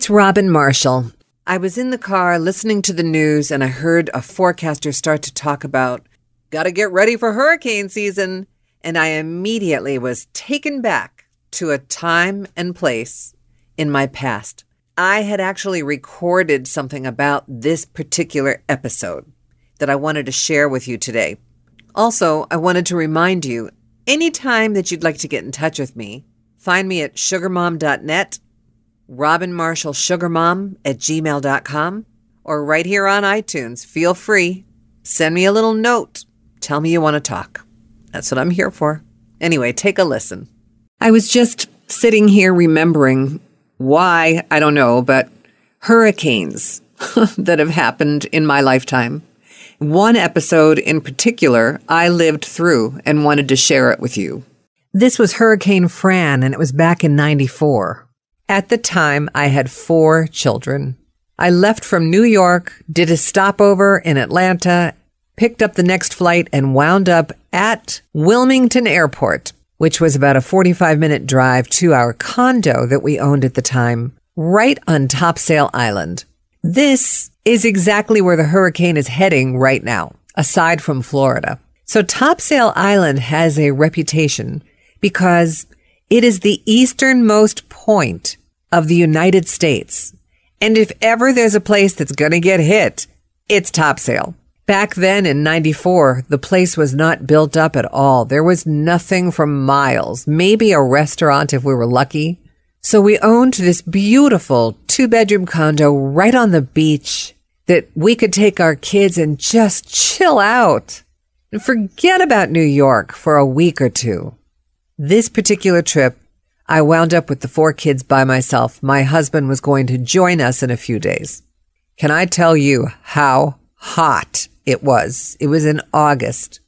It's Robin Marshall. I was in the car listening to the news and I heard a forecaster start to talk about, gotta get ready for hurricane season. And I immediately was taken back to a time and place in my past. I had actually recorded something about this particular episode that I wanted to share with you today. Also, I wanted to remind you, anytime that you'd like to get in touch with me, find me at SugarMom.net. RobinMarshallSugarMom@gmail.com, or right here on iTunes. Feel free. Send me a little note. Tell me you want to talk. That's what I'm here for. Anyway, take a listen. I was just sitting here remembering why, I don't know, but hurricanes that have happened in my lifetime. One episode in particular I lived through and wanted to share it with you. This was Hurricane Fran, and it was back in '94. At the time, I had 4 children. I left from New York, did a stopover in Atlanta, picked up the next flight, and wound up at Wilmington Airport, which was about a 45-minute drive to our condo that we owned at the time, right on Topsail Island. This is exactly where the hurricane is heading right now, aside from Florida. So Topsail Island has a reputation because it is the easternmost point of the United States. And if ever there's a place that's going to get hit, it's Topsail. Back then in '94, the place was not built up at all. There was nothing for miles, maybe a restaurant if we were lucky. So we owned this beautiful 2-bedroom condo right on the beach that we could take our kids and just chill out and forget about New York for a week or two. This particular trip, I wound up with the 4 kids by myself. My husband was going to join us in a few days. Can I tell you how hot it was? It was in August.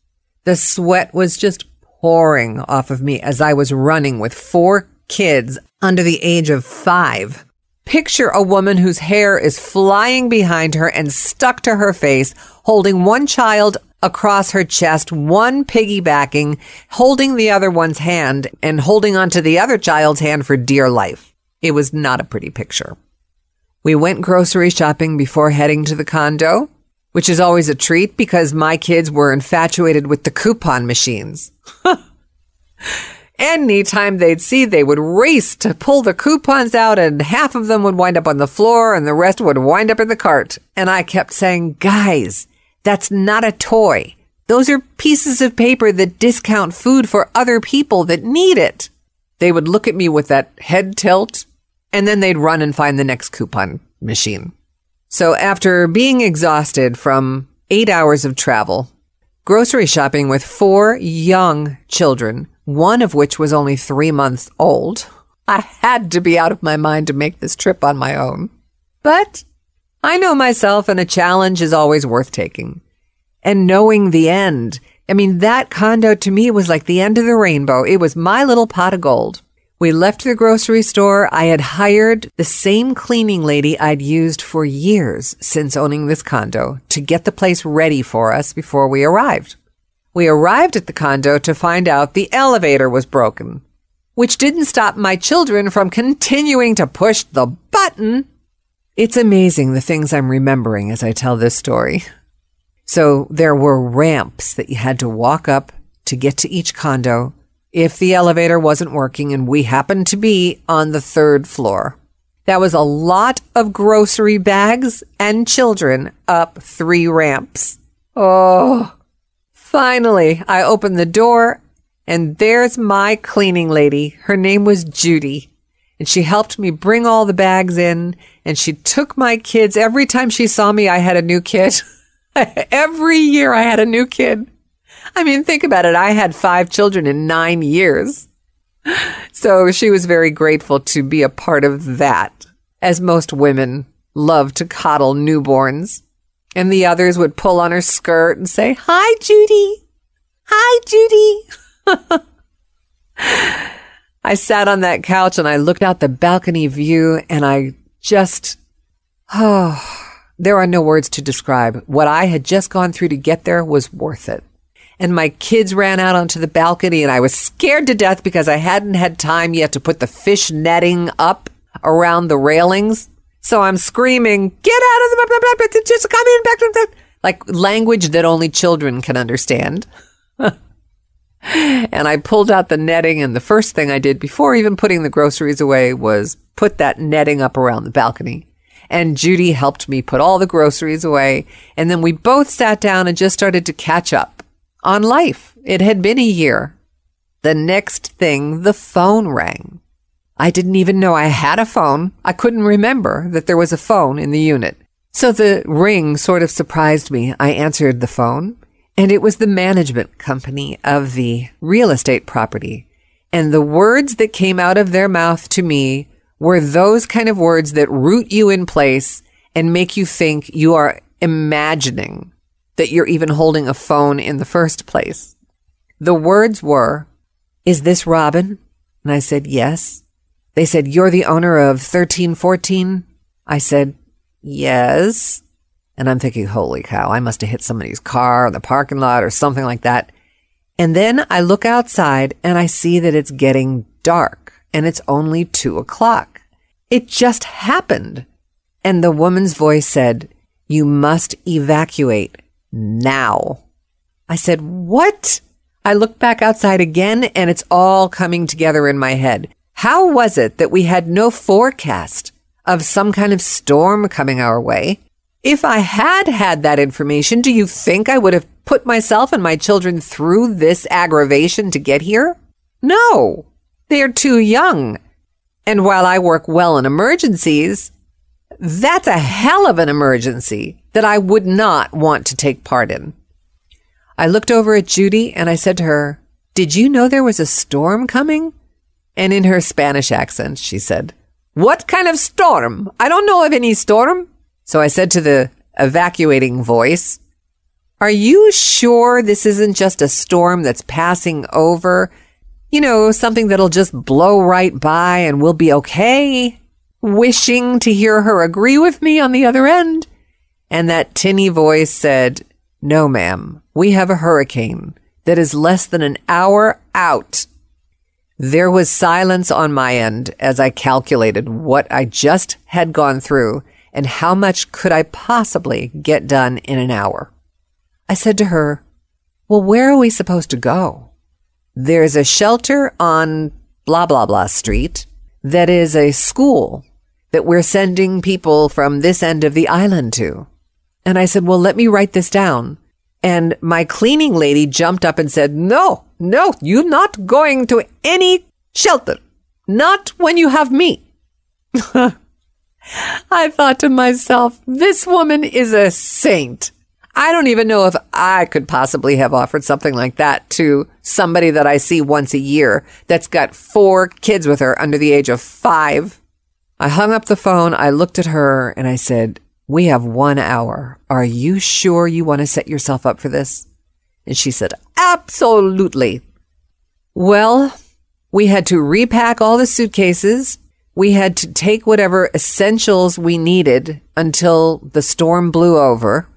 The sweat was just pouring off of me as I was running with 4 kids under the age of 5. Picture a woman whose hair is flying behind her and stuck to her face, holding one child across her chest, one piggybacking, holding the other one's hand and holding onto the other child's hand for dear life. It was not a pretty picture. We went grocery shopping before heading to the condo, which is always a treat because my kids were infatuated with the coupon machines. Anytime they'd see, they would race to pull the coupons out, and half of them would wind up on the floor and the rest would wind up in the cart. And I kept saying, guys, that's not a toy. Those are pieces of paper that discount food for other people that need it. They would look at me with that head tilt, and then they'd run and find the next coupon machine. So after being exhausted from 8 hours of travel, grocery shopping with 4 young children, one of which was only 3 months old, I had to be out of my mind to make this trip on my own. But I know myself, and a challenge is always worth taking. And knowing the end. I mean, that condo to me was like the end of the rainbow. It was my little pot of gold. We left the grocery store. I had hired the same cleaning lady I'd used for years since owning this condo to get the place ready for us before we arrived. We arrived at the condo to find out the elevator was broken, which didn't stop my children from continuing to push the button. It's amazing the things I'm remembering as I tell this story. So there were ramps that you had to walk up to get to each condo if the elevator wasn't working, and we happened to be on the 3rd floor. That was a lot of grocery bags and children up 3 ramps. Oh, finally, I opened the door, and there's my cleaning lady. Her name was Judy. And she helped me bring all the bags in, and she took my kids. Every time she saw me, I had a new kid. Every year I had a new kid. I mean, think about it. I had 5 children in 9 years. So she was very grateful to be a part of that, as most women love to coddle newborns. And the others would pull on her skirt and say, "Hi, Judy. Hi, Judy." I sat on that couch and I looked out the balcony view, and I just, there are no words to describe. What I had just gone through to get there was worth it. And my kids ran out onto the balcony, and I was scared to death because I hadn't had time yet to put the fish netting up around the railings. So I'm screaming, get out of the, just come in back, like language that only children can understand. And I pulled out the netting, and the first thing I did before even putting the groceries away was put that netting up around the balcony. And Judy helped me put all the groceries away. And then we both sat down and just started to catch up on life. It had been a year. The next thing, the phone rang. I didn't even know I had a phone. I couldn't remember that there was a phone in the unit. So the ring sort of surprised me. I answered the phone, and it was the management company of the real estate property. And the words that came out of their mouth to me were those kind of words that root you in place and make you think you are imagining that you're even holding a phone in the first place. The words were, "Is this Robin?" And I said, "Yes." They said, "You're the owner of 1314? I said, "Yes." And I'm thinking, holy cow, I must have hit somebody's car in the parking lot or something like that. And then I look outside and I see that it's getting dark and it's only 2:00. It just happened. And the woman's voice said, "You must evacuate now." I said, "What?" I look back outside again and it's all coming together in my head. How was it that we had no forecast of some kind of storm coming our way? If I had had that information, do you think I would have put myself and my children through this aggravation to get here? No, they are too young. And while I work well in emergencies, that's a hell of an emergency that I would not want to take part in. I looked over at Judy and I said to her, "Did you know there was a storm coming?" And in her Spanish accent, she said, "What kind of storm? I don't know of any storm." So I said to the evacuating voice, "Are you sure this isn't just a storm that's passing over? You know, something that'll just blow right by and we'll be okay?" Wishing to hear her agree with me on the other end. And that tinny voice said, "No, ma'am, we have a hurricane that is less than an hour out." There was silence on my end as I calculated what I just had gone through and how much could I possibly get done in an hour. I said to her, "Well, where are we supposed to go?" "There's a shelter on blah, blah, blah street that is a school that we're sending people from this end of the island to." And I said, "Well, let me write this down." And my cleaning lady jumped up and said, No, you're not going to any shelter. Not when you have me." I thought to myself, this woman is a saint. I don't even know if I could possibly have offered something like that to somebody that I see once a year that's got 4 kids with her under the age of 5. I hung up the phone. I looked at her and I said, "We have 1 hour. Are you sure you want to set yourself up for this?" And she said, "Absolutely." Well, we had to repack all the suitcases. We had to take whatever essentials we needed until the storm blew over.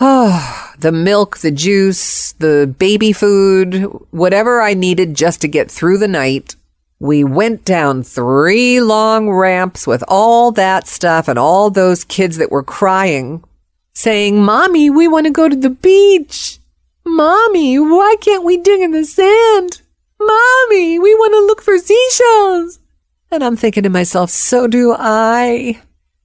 Oh, the milk, the juice, the baby food, whatever I needed just to get through the night. We went down 3 long ramps with all that stuff and all those kids that were crying, saying, "Mommy, we want to go to the beach. Mommy, why can't we dig in the sand? Mommy, we want to look for seashells." And I'm thinking to myself, so do I.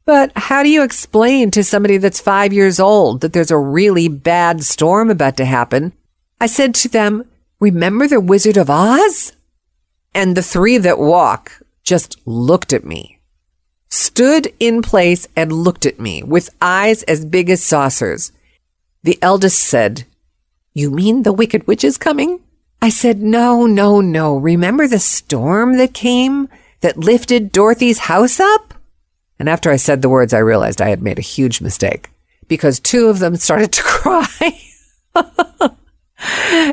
But how do you explain to somebody that's 5 years old that there's a really bad storm about to happen? I said to them, "Remember the Wizard of Oz?" And the 3 that walk just looked at me, stood in place and looked at me with eyes as big as saucers. The eldest said, "You mean the Wicked Witch is coming?" I said, No. Remember the storm that came that lifted Dorothy's house up?" And after I said the words, I realized I had made a huge mistake because 2 of them started to cry.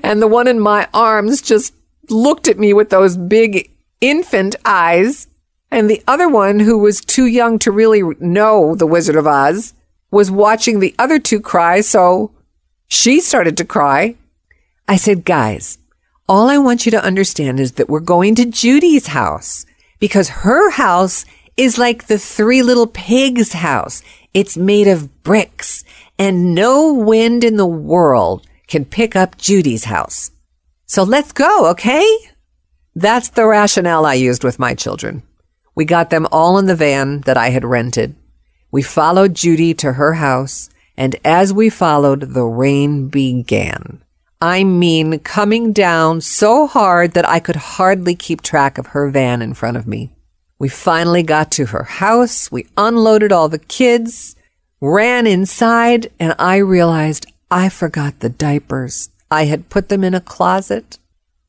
And the one in my arms just looked at me with those big infant eyes, and the other one, who was too young to really know the Wizard of Oz, was watching the other 2 cry, so she started to cry. I said, "Guys, all I want you to understand is that we're going to Judy's house because her house is like the Three Little Pigs house. It's made of bricks, and no wind in the world can pick up Judy's house. So let's go, okay? That's the rationale I used with my children. We got them all in the van that I had rented. We followed Judy to her house, and as we followed, the rain began. I mean, coming down so hard that I could hardly keep track of her van in front of me. We finally got to her house. We unloaded all the kids, ran inside, and I realized I forgot the diapers. I had put them in a closet.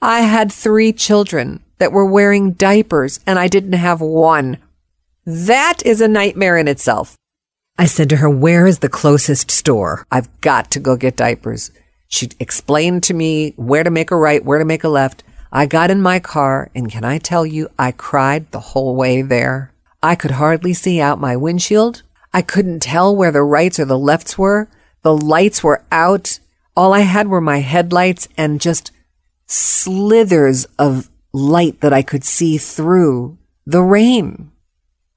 I had 3 children that were wearing diapers, and I didn't have one. That is a nightmare in itself. I said to her, "Where is the closest store? I've got to go get diapers." She explained to me where to make a right, where to make a left. I got in my car, and can I tell you, I cried the whole way there. I could hardly see out my windshield. I couldn't tell where the rights or the lefts were. The lights were out. All I had were my headlights and just slithers of light that I could see through the rain.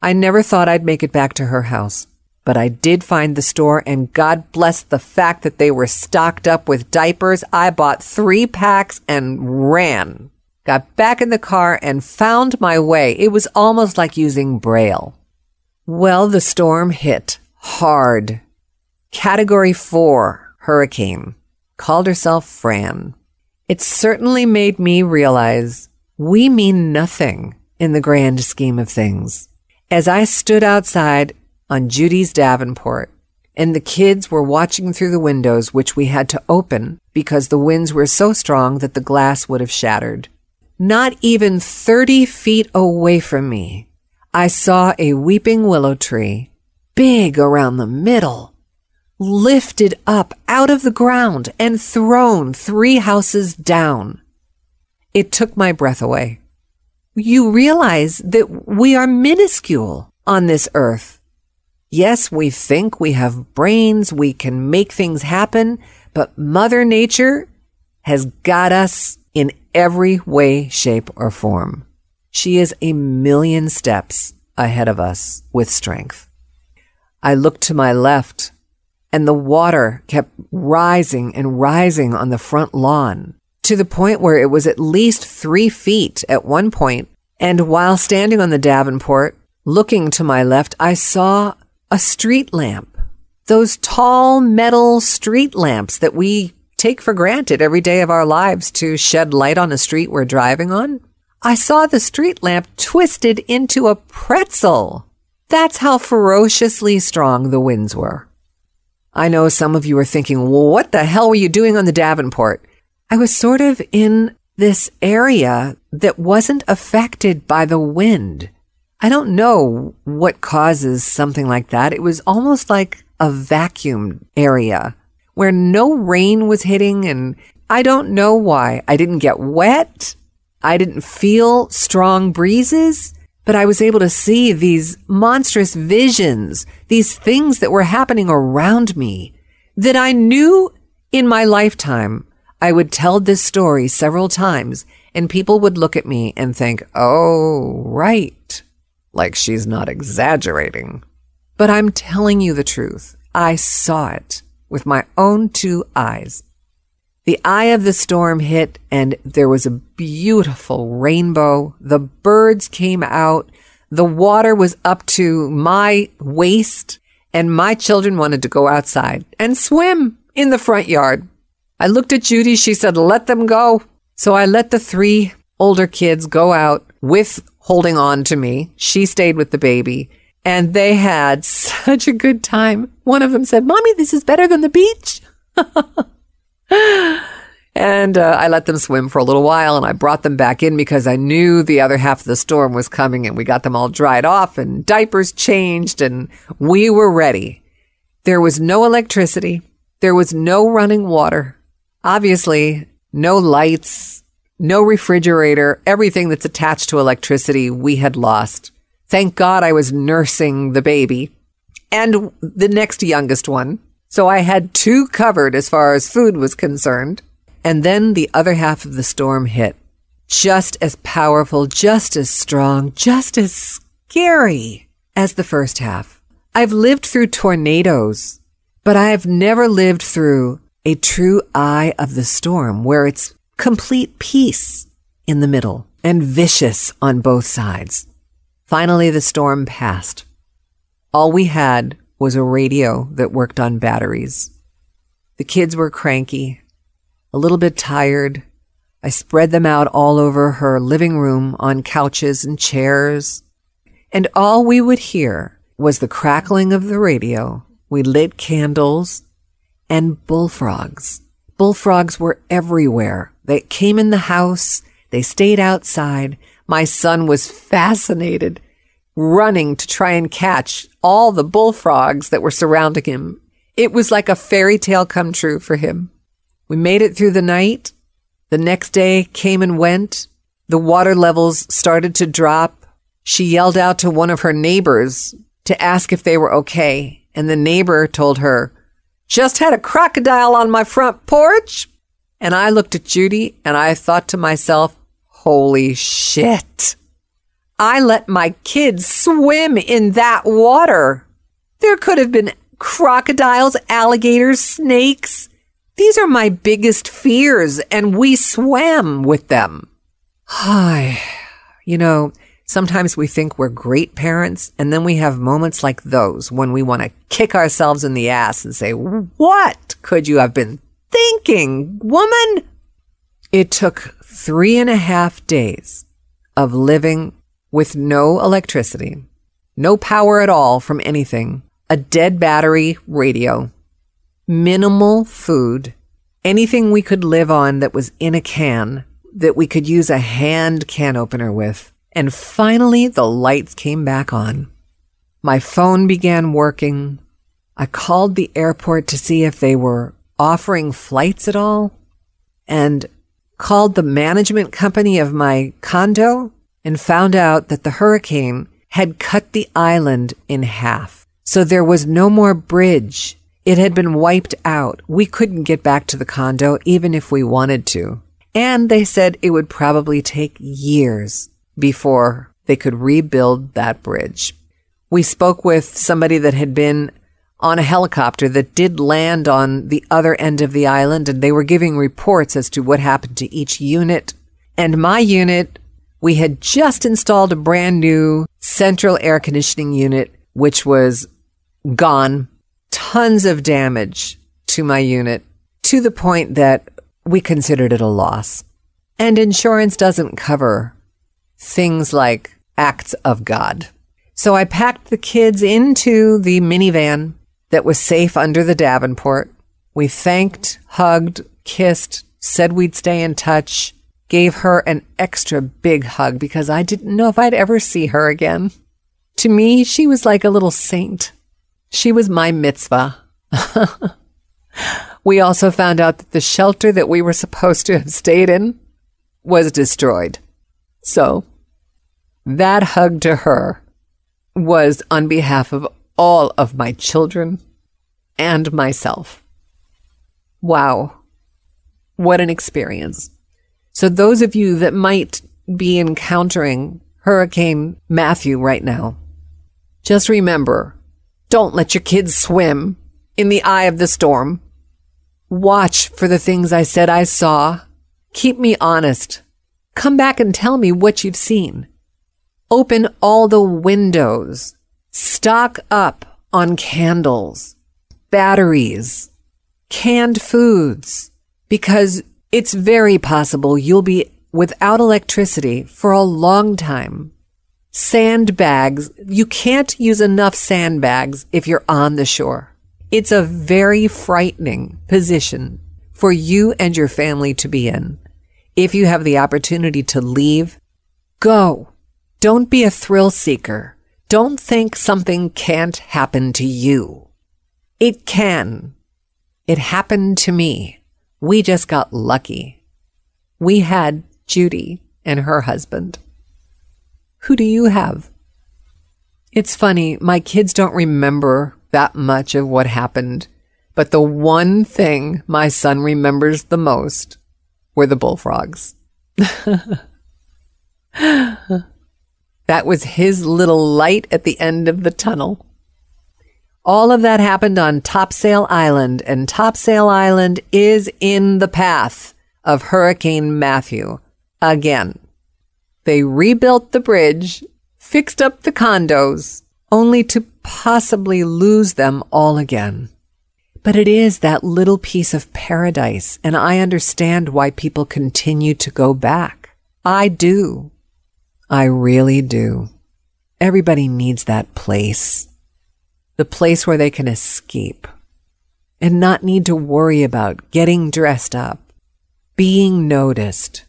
I never thought I'd make it back to her house, but I did find the store, and God bless the fact that they were stocked up with diapers. I bought 3 packs and ran. Got back in the car and found my way. It was almost like using Braille. Well, the storm hit hard. Category 4 hurricane. Called herself Fran. It certainly made me realize we mean nothing in the grand scheme of things. As I stood outside on Judy's Davenport, and the kids were watching through the windows, which we had to open because the winds were so strong that the glass would have shattered. Not even 30 feet away from me, I saw a weeping willow tree, big around the middle, lifted up out of the ground and thrown 3 houses down. It took my breath away. You realize that we are minuscule on this earth. Yes, we think we have brains, we can make things happen, but Mother Nature has got us in every way, shape, or form. She is a million steps ahead of us with strength. I looked to my left, and the water kept rising and rising on the front lawn to the point where it was at least 3 feet at one point. And while standing on the Davenport, looking to my left, I saw a street lamp, those tall metal street lamps that we take for granted every day of our lives to shed light on a street we're driving on. I saw the street lamp twisted into a pretzel. That's how ferociously strong the winds were. I know some of you are thinking, well, what the hell were you doing on the Davenport? I was sort of in this area that wasn't affected by the wind. I don't know what causes something like that. It was almost like a vacuum area where no rain was hitting, and I don't know why. I didn't get wet. I didn't feel strong breezes, but I was able to see these monstrous visions, these things that were happening around me that I knew in my lifetime. I would tell this story several times and people would look at me and think, oh, right. Like she's not exaggerating. But I'm telling you the truth. I saw it with my own 2 eyes. The eye of the storm hit, and there was a beautiful rainbow. The birds came out. The water was up to my waist, and my children wanted to go outside and swim in the front yard. I looked at Judy. She said, let them go. So I let the 3 older kids go out with holding on to me. She stayed with the baby, and they had such a good time. One of them said, Mommy, this is better than the beach. And I let them swim for a little while, and I brought them back in because I knew the other half of the storm was coming, and we got them all dried off and diapers changed, and we were ready. There was no electricity. There was no running water. Obviously, no lights. No refrigerator, everything that's attached to electricity we had lost. Thank God I was nursing the baby and the next youngest one. So I had 2 covered as far as food was concerned. And then the other half of the storm hit. Just as powerful, just as strong, just as scary as the first half. I've lived through tornadoes, but I have never lived through a true eye of the storm where it's complete peace in the middle and vicious on both sides. Finally, the storm passed. All we had was a radio that worked on batteries. The kids were cranky, a little bit tired. I spread them out all over her living room on couches and chairs, and all we would hear was the crackling of the radio. We lit candles and bullfrogs. Bullfrogs were everywhere. They came in the house. They stayed outside. My son was fascinated, running to try and catch all the bullfrogs that were surrounding him. It was like a fairy tale come true for him. We made it through the night. The next day came and went. The water levels started to drop. She yelled out to one of her neighbors to ask if they were okay. And the neighbor told her, "Just had a crocodile on my front porch." And I looked at Judy and I thought to myself, holy shit. I let my kids swim in that water. There could have been crocodiles, alligators, snakes. These are my biggest fears, and we swam with them. You know, sometimes we think we're great parents, and then we have moments like those when we want to kick ourselves in the ass and say, what could you have been thinking, woman? It took 3.5 days of living with no electricity, no power at all from anything, a dead battery radio, minimal food, anything we could live on that was in a can that we could use a hand can opener with. And finally, the lights came back on. My phone began working. I called the airport to see if they were offering flights at all, and called the management company of my condo and found out that the hurricane had cut the island in half. So there was no more bridge. It had been wiped out. We couldn't get back to the condo even if we wanted to. And they said it would probably take years before they could rebuild that bridge. We spoke with somebody that had been on a helicopter that did land on the other end of the island, and they were giving reports as to what happened to each unit. And my unit, we had just installed a brand new central air conditioning unit, which was gone. Tons of damage to my unit, to the point that we considered it a loss. And insurance doesn't cover things like acts of God. So I packed the kids into the minivan that was safe under the Davenport. We thanked, hugged, kissed, said we'd stay in touch, gave her an extra big hug because I didn't know if I'd ever see her again. To me, she was like a little saint. She was my mitzvah. We also found out that the shelter that we were supposed to have stayed in was destroyed. So that hug to her was on behalf of all of my children and myself. Wow. What an experience. So those of you that might be encountering Hurricane Matthew right now, just remember, don't let your kids swim in the eye of the storm. Watch for the things I said I saw. Keep me honest. Come back and tell me what you've seen. Open all the windows. Stock up on candles, batteries, canned foods, because it's very possible you'll be without electricity for a long time. Sandbags. You can't use enough sandbags if you're on the shore. It's a very frightening position for you and your family to be in. If you have the opportunity to leave, go. Don't be a thrill seeker. Don't think something can't happen to you. It can. It happened to me. We just got lucky. We had Judy and her husband. Who do you have? It's funny, my kids don't remember that much of what happened, but the one thing my son remembers the most were the bullfrogs. That was his little light at the end of the tunnel. All of that happened on Topsail Island, and Topsail Island is in the path of Hurricane Matthew again. They rebuilt the bridge, fixed up the condos, only to possibly lose them all again. But it is that little piece of paradise, and I understand why people continue to go back. I do. I really do. Everybody needs that place. The place where they can escape and not need to worry about getting dressed up, being noticed.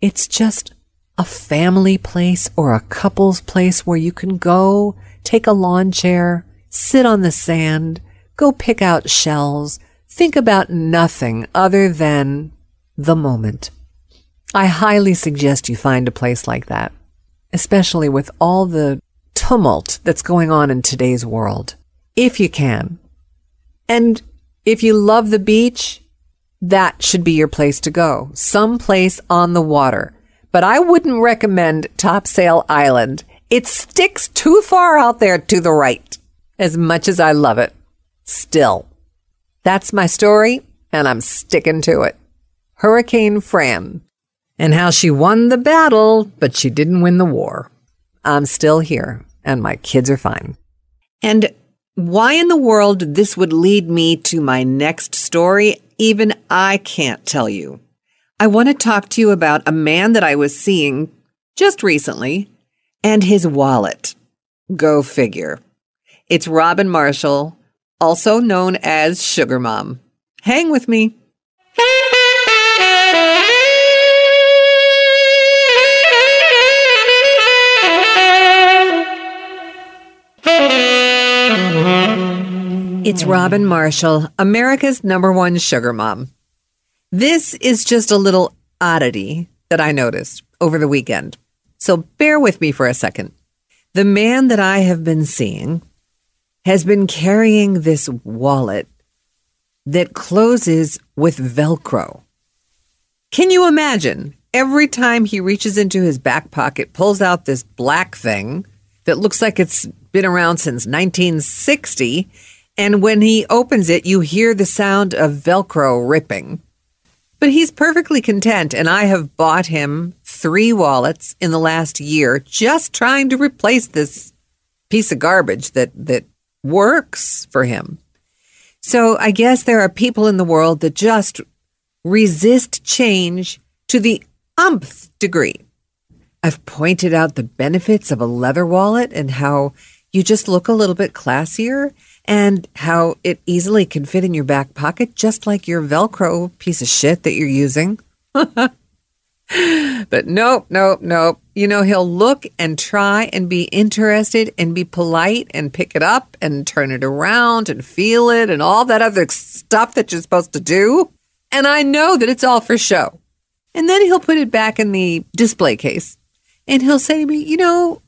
It's just a family place or a couple's place where you can go, take a lawn chair, sit on the sand, go pick out shells, think about nothing other than the moment. I highly suggest you find a place like that, especially with all the tumult that's going on in today's world. If you can. And if you love the beach, that should be your place to go. Someplace on the water. But I wouldn't recommend Topsail Island. It sticks too far out there to the right. As much as I love it. Still. That's my story, and I'm sticking to it. Hurricane Fran. And how she won the battle, but she didn't win the war. I'm still here, and my kids are fine. And why in the world this would lead me to my next story, even I can't tell you. I want to talk to you about a man that I was seeing just recently and his wallet. Go figure. It's Robin Marshall, also known as Sugar Mom. Hang with me. It's Robin Marshall, America's #1 sugar mom. This is just a little oddity that I noticed over the weekend. So bear with me for a second. The man that I have been seeing has been carrying this wallet that closes with Velcro. Can you imagine? Every time he reaches into his back pocket, pulls out this black thing that looks like it's been around since 1960. And when he opens it, you hear the sound of Velcro ripping. But he's perfectly content, and I have bought him 3 wallets in the last year just trying to replace this piece of garbage that works for him. So I guess there are people in the world that just resist change to the umpth degree. I've pointed out the benefits of a leather wallet and how you just look a little bit classier, and how it easily can fit in your back pocket, just like your Velcro piece of shit that you're using. But nope. You know, he'll look and try and be interested and be polite and pick it up and turn it around and feel it and all that other stuff that you're supposed to do. And I know that it's all for show. And then he'll put it back in the display case. And he'll say to me, you know,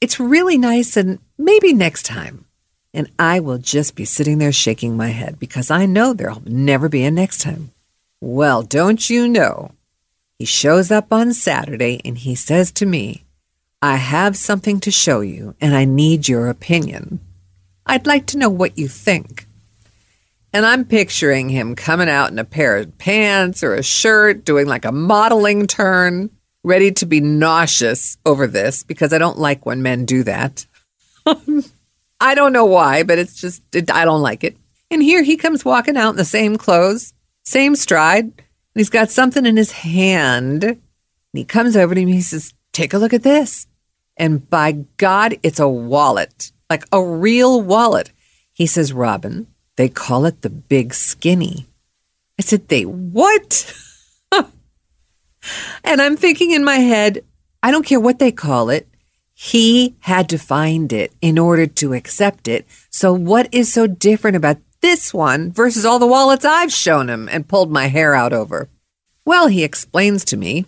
it's really nice and maybe next time. And I will just be sitting there shaking my head because I know there'll never be a next time. Well, don't you know? He shows up on Saturday and he says to me, I have something to show you and I need your opinion. I'd like to know what you think. And I'm picturing him coming out in a pair of pants or a shirt, doing like a modeling turn, ready to be nauseous over this because I don't like when men do that. I don't know why, but it's just, I don't like it. And here he comes walking out in the same clothes, same stride. And he's got something in his hand. And he comes over to me and he says, take a look at this. And by God, it's a wallet, like a real wallet. He says, Robin, they call it the Big Skinny. I said, they what? And I'm thinking in my head, I don't care what they call it. He had to find it in order to accept it. So what is so different about this one versus all the wallets I've shown him and pulled my hair out over? Well, he explains to me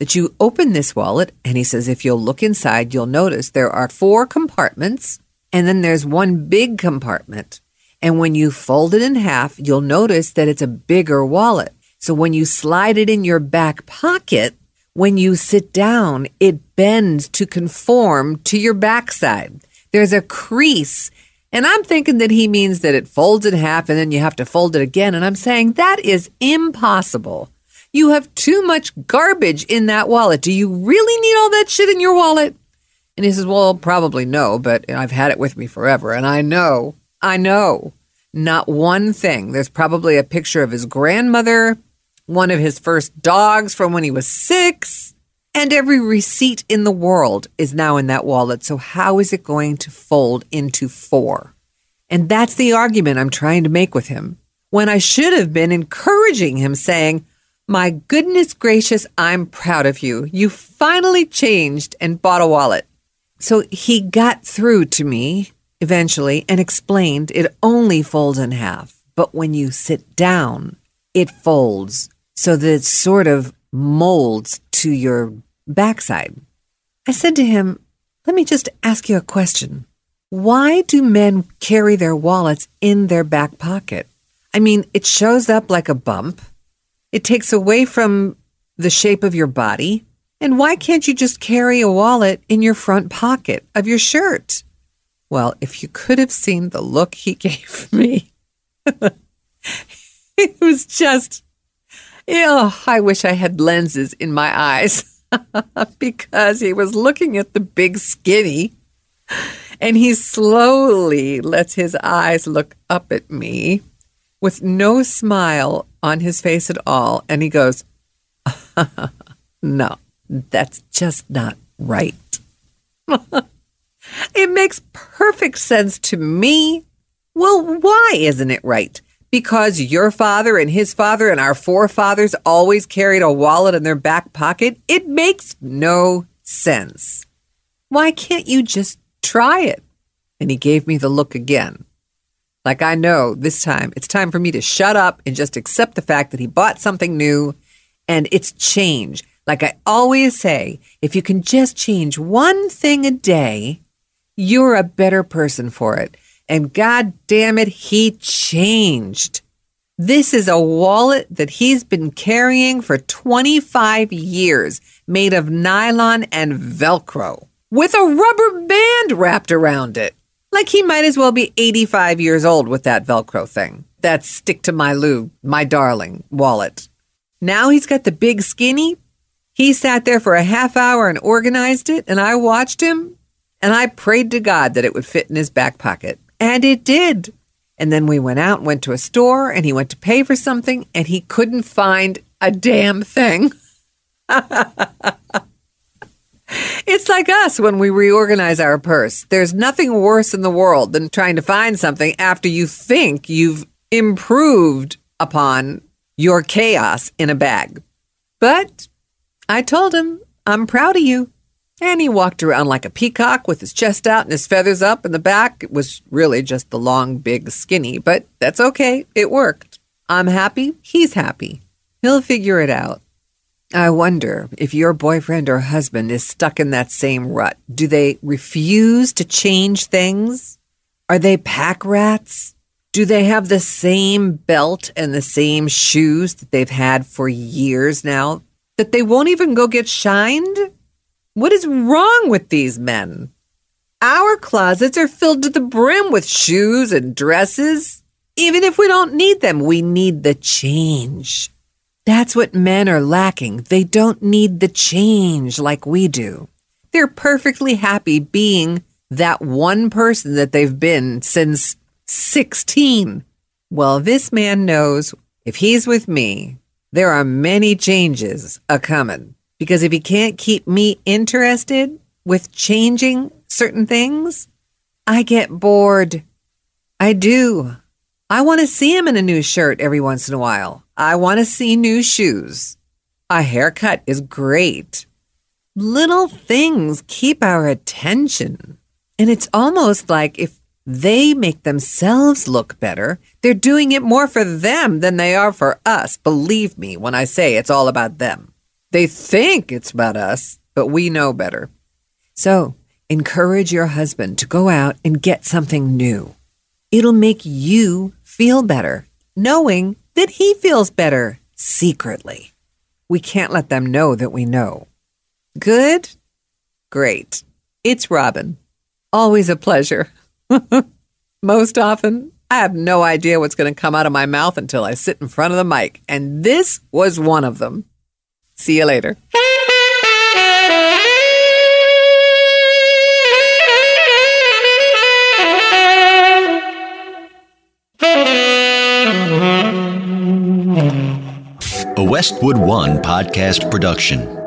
that you open this wallet and he says, if you'll look inside, you'll notice there are 4 compartments and then there's one big compartment. And when you fold it in half, you'll notice that it's a bigger wallet. So when you slide it in your back pocket, when you sit down, it bends to conform to your backside. There's a crease. And I'm thinking that he means that it folds in half and then you have to fold it again. And I'm saying that is impossible. You have too much garbage in that wallet. Do you really need all that shit in your wallet? And he says, well, probably no, but I've had it with me forever. And I know, not one thing. There's probably a picture of his grandmother, one of his first dogs from when he was 6, and every receipt in the world is now in that wallet. So how is it going to fold into 4? And that's the argument I'm trying to make with him, when I should have been encouraging him, saying, my goodness gracious, I'm proud of you. You finally changed and bought a wallet. So he got through to me eventually and explained it only folds in half. But when you sit down, it folds so that it sort of molds to your backside. I said to him, let me just ask you a question. Why do men carry their wallets in their back pocket? I mean, it shows up like a bump. It takes away from the shape of your body. And why can't you just carry a wallet in your front pocket of your shirt? Well, if you could have seen the look he gave me, it was just, I wish I had lenses in my eyes because he was looking at the Big Skinny and he slowly lets his eyes look up at me with no smile on his face at all. And he goes, no, that's just not right. It makes perfect sense to me. Well, why isn't it right? Because your father and his father and our forefathers always carried a wallet in their back pocket? It makes no sense. Why can't you just try it? And he gave me the look again. Like, I know this time it's time for me to shut up and just accept the fact that he bought something new and it's change. Like I always say, if you can just change one thing a day, you're a better person for it. And God damn it, he changed. This is a wallet that he's been carrying for 25 years, made of nylon and Velcro, with a rubber band wrapped around it. Like he might as well be 85 years old with that Velcro thing. That stick to my lube, my darling wallet. Now he's got the Big Skinny. He sat there for a half hour and organized it, and I watched him, and I prayed to God that it would fit in his back pocket. And it did. And then we went out and went to a store, and he went to pay for something, and he couldn't find a damn thing. It's like us when we reorganize our purse. There's nothing worse in the world than trying to find something after you think you've improved upon your chaos in a bag. But I told him, I'm proud of you. And he walked around like a peacock with his chest out and his feathers up in the back. It was really just the long, Big Skinny, but that's okay. It worked. I'm happy. He's happy. He'll figure it out. I wonder if your boyfriend or husband is stuck in that same rut. Do they refuse to change things? Are they pack rats? Do they have the same belt and the same shoes that they've had for years now that they won't even go get shined? What is wrong with these men? Our closets are filled to the brim with shoes and dresses. Even if we don't need them, we need the change. That's what men are lacking. They don't need the change like we do. They're perfectly happy being that one person that they've been since 16. Well, this man knows if he's with me, there are many changes a-coming. Because if he can't keep me interested with changing certain things, I get bored. I do. I want to see him in a new shirt every once in a while. I want to see new shoes. A haircut is great. Little things keep our attention. And it's almost like if they make themselves look better, they're doing it more for them than they are for us. Believe me when I say it's all about them. They think it's about us, but we know better. So encourage your husband to go out and get something new. It'll make you feel better, knowing that he feels better secretly. We can't let them know that we know. Good? Great. It's Robin. Always a pleasure. Most often, I have no idea what's going to come out of my mouth until I sit in front of the mic, and this was one of them. See you later. A Westwood One podcast production.